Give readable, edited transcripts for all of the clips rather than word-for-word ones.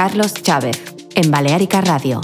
Carlos Chávez, en Balearica Radio.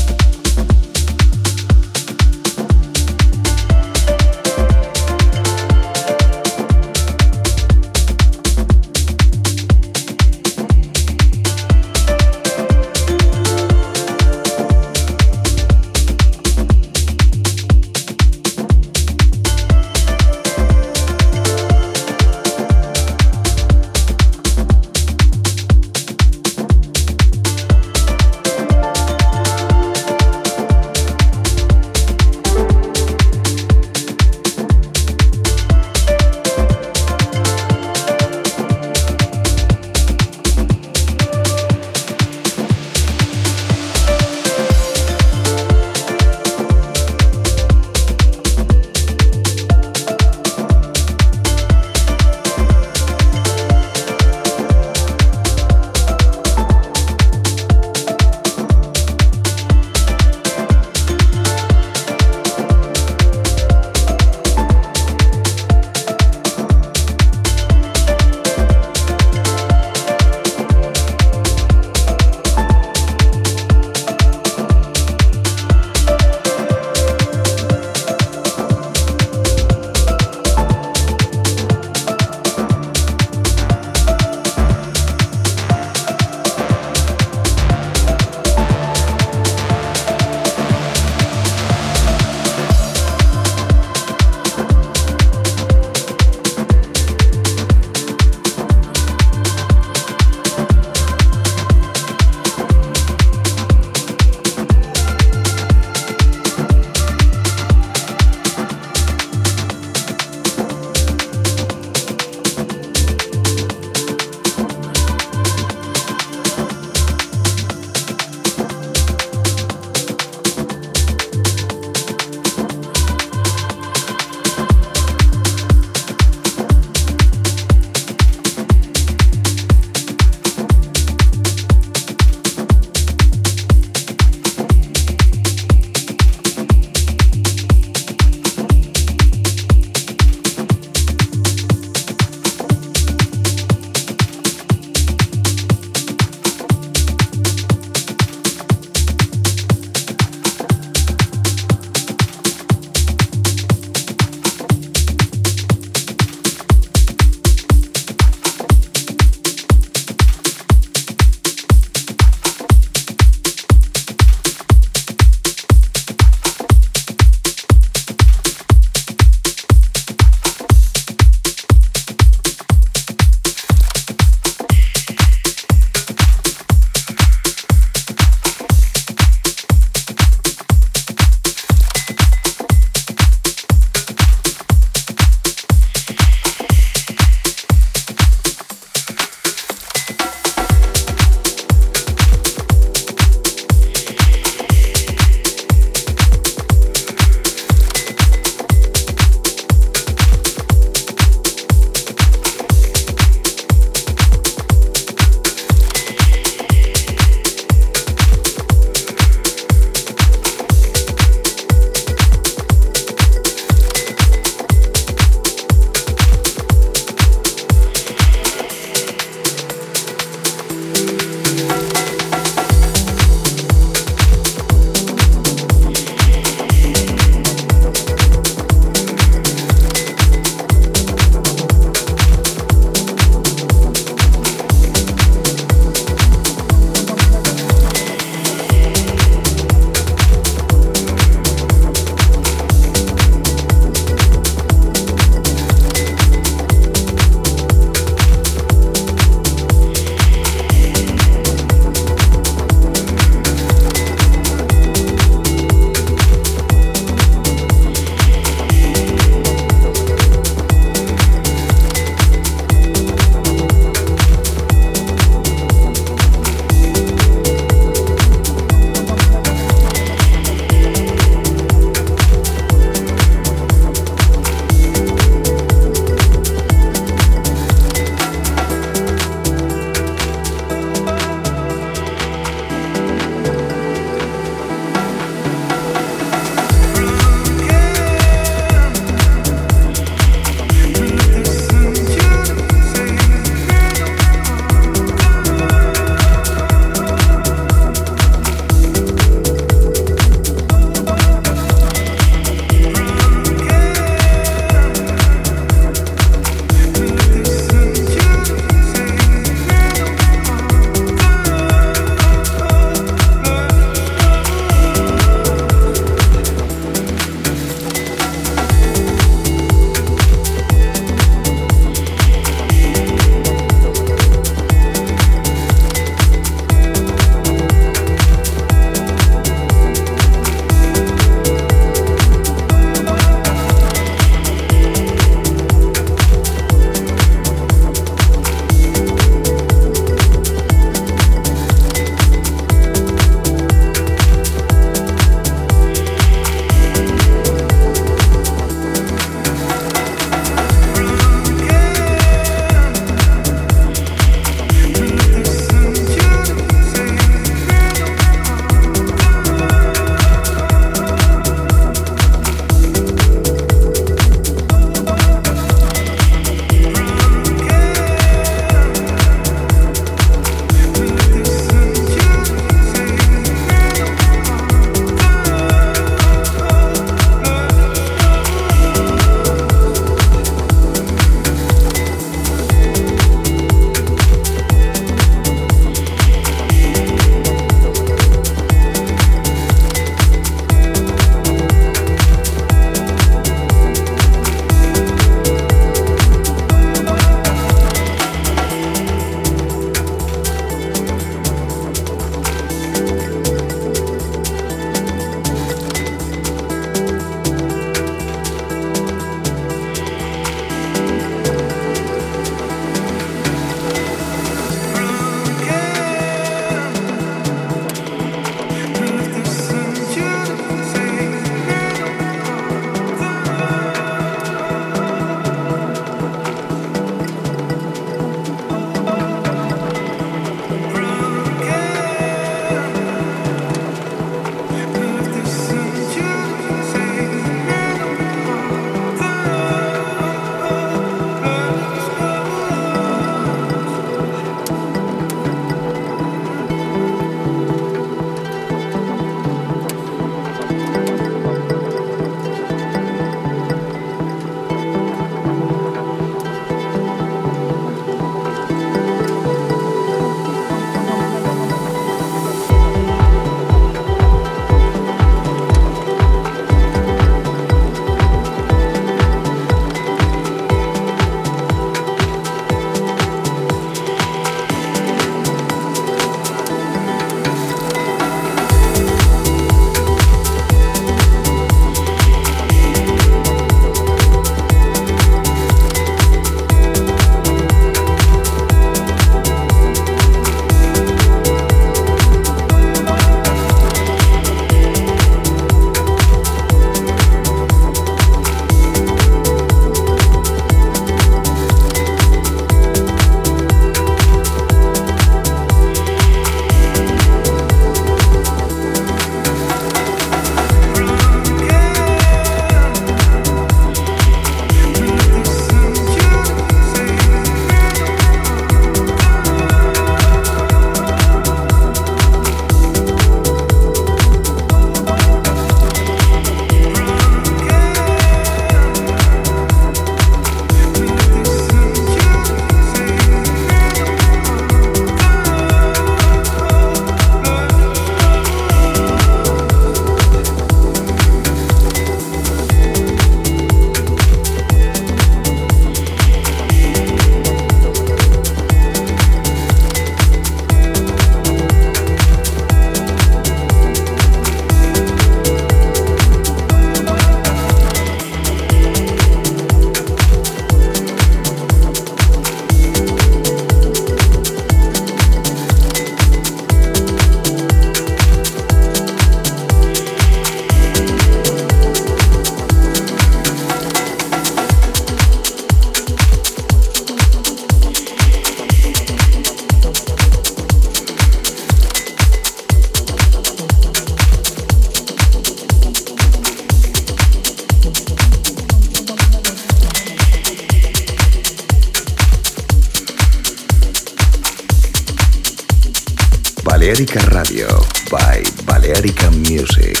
Balearica Radio by Balearica Music.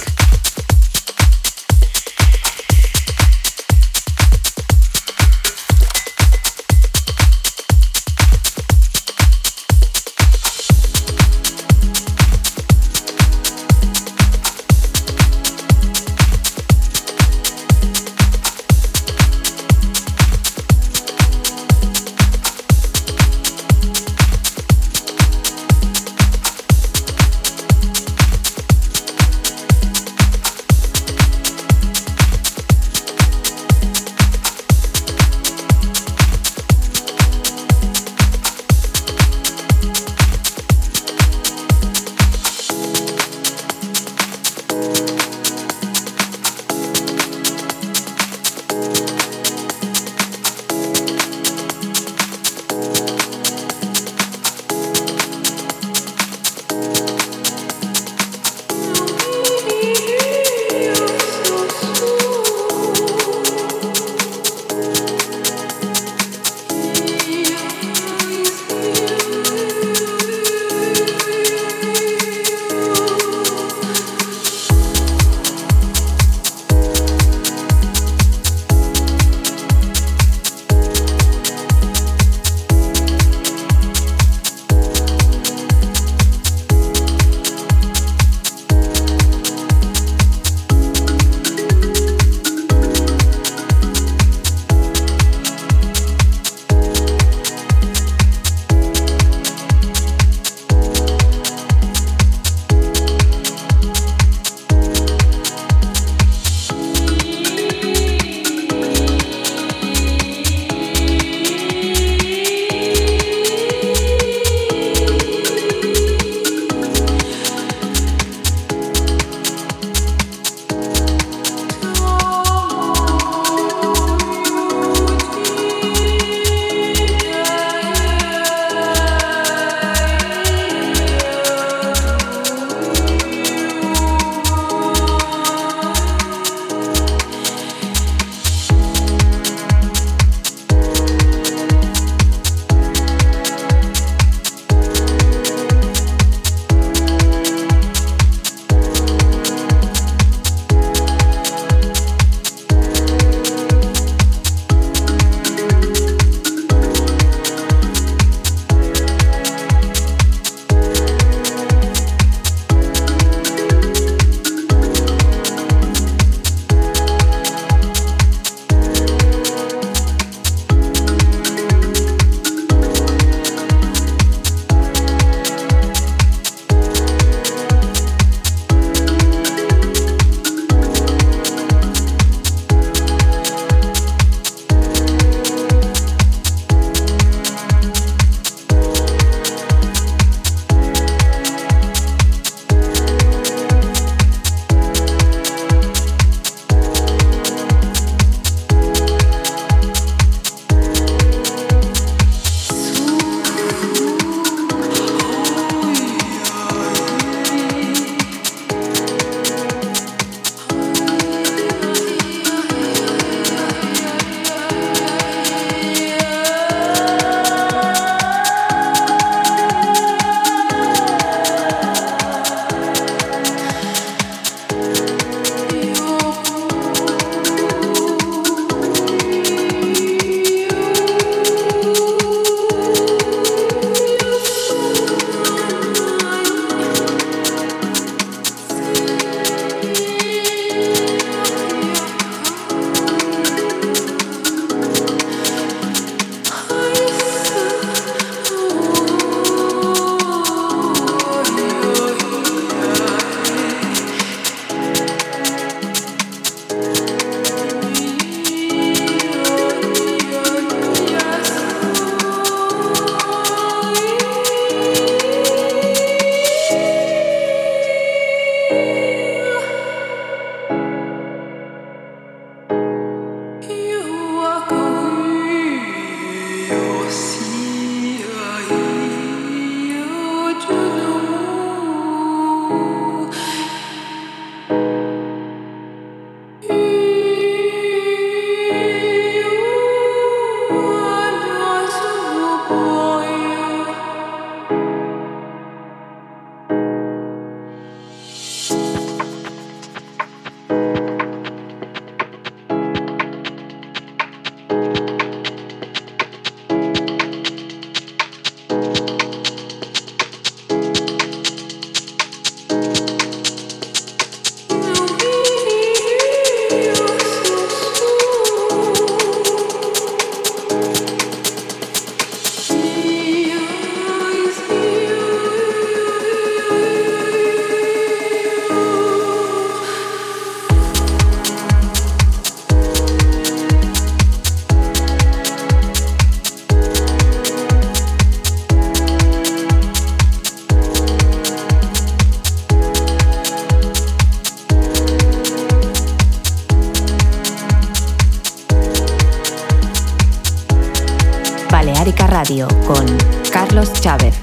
Radio con Carlos Chávez.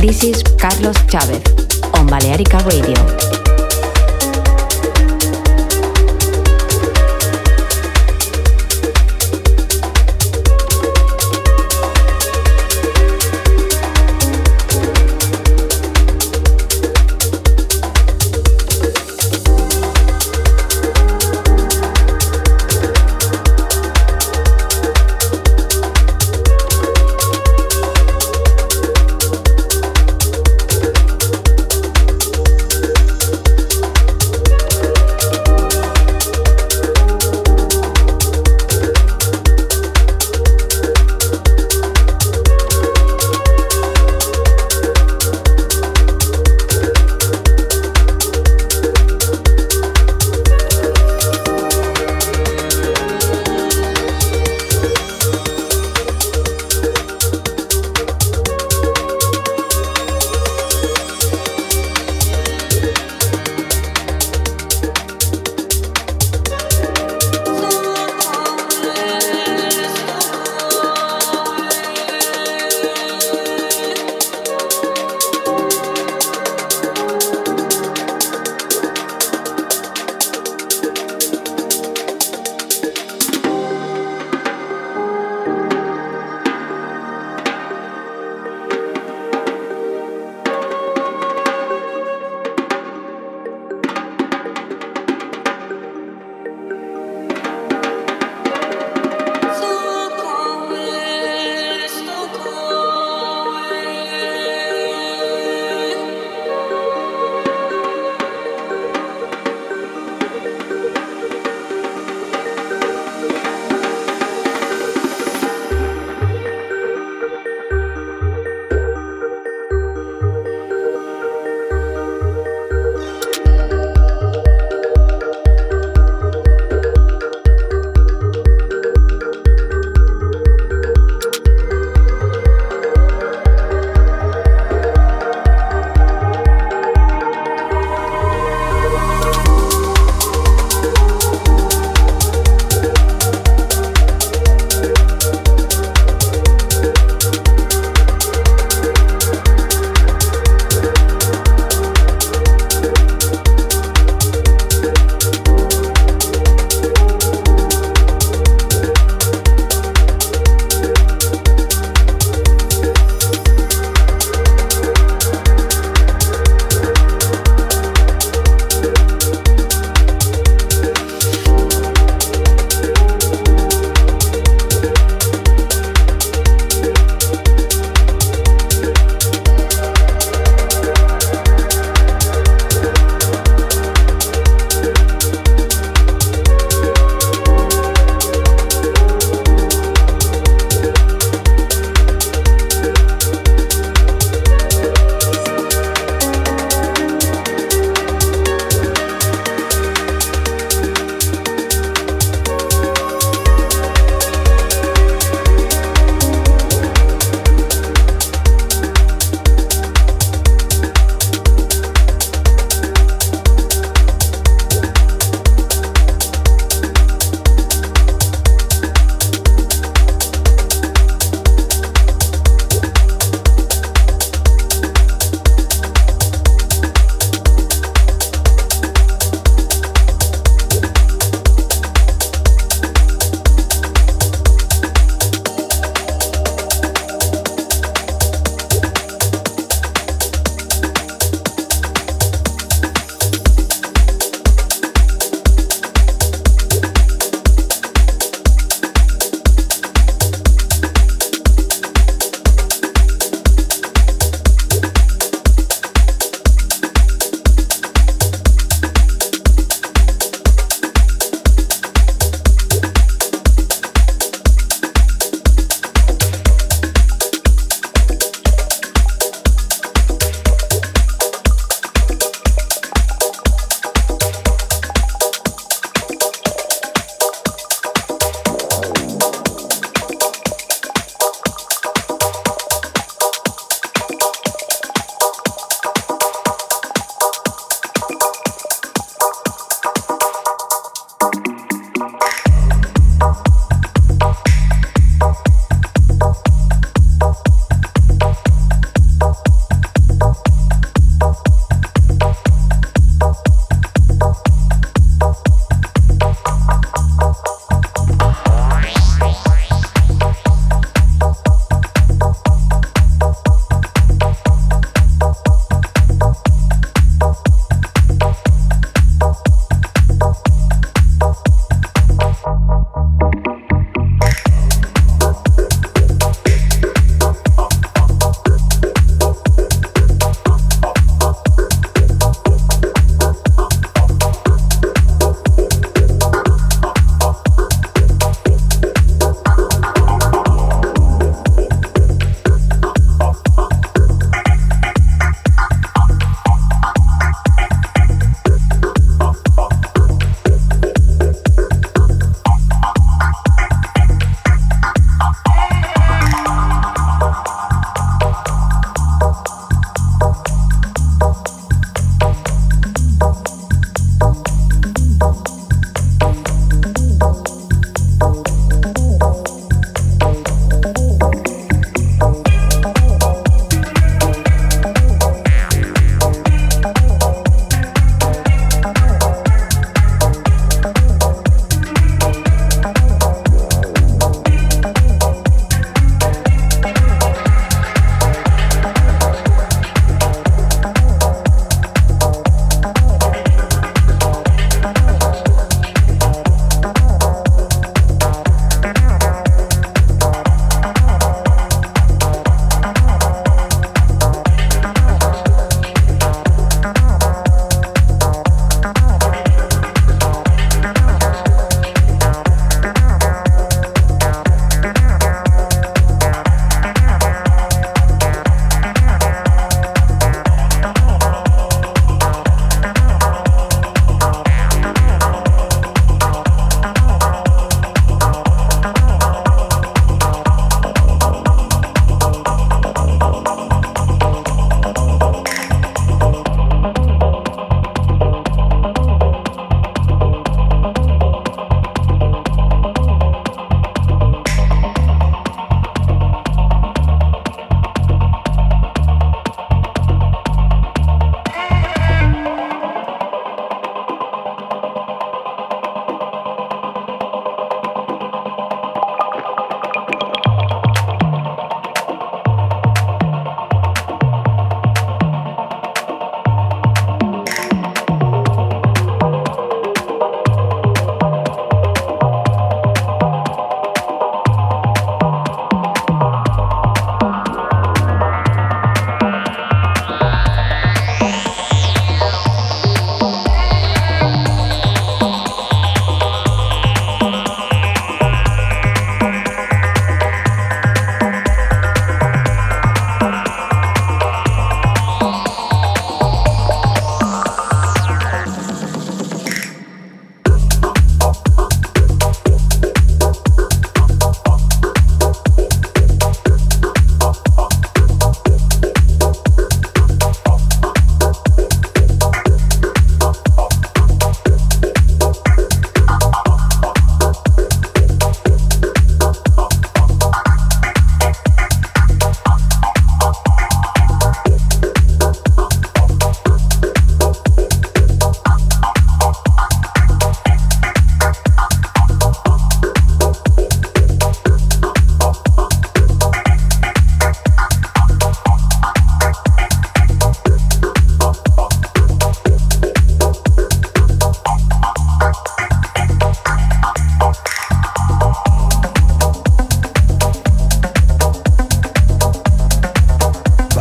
This is Carlos Chávez on Balearica Radio.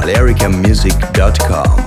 balearicamusic.com.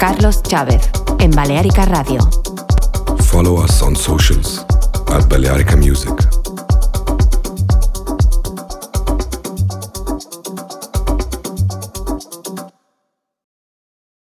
Carlos Chávez en Balearica Radio. Follow us on socials at Balearica Music.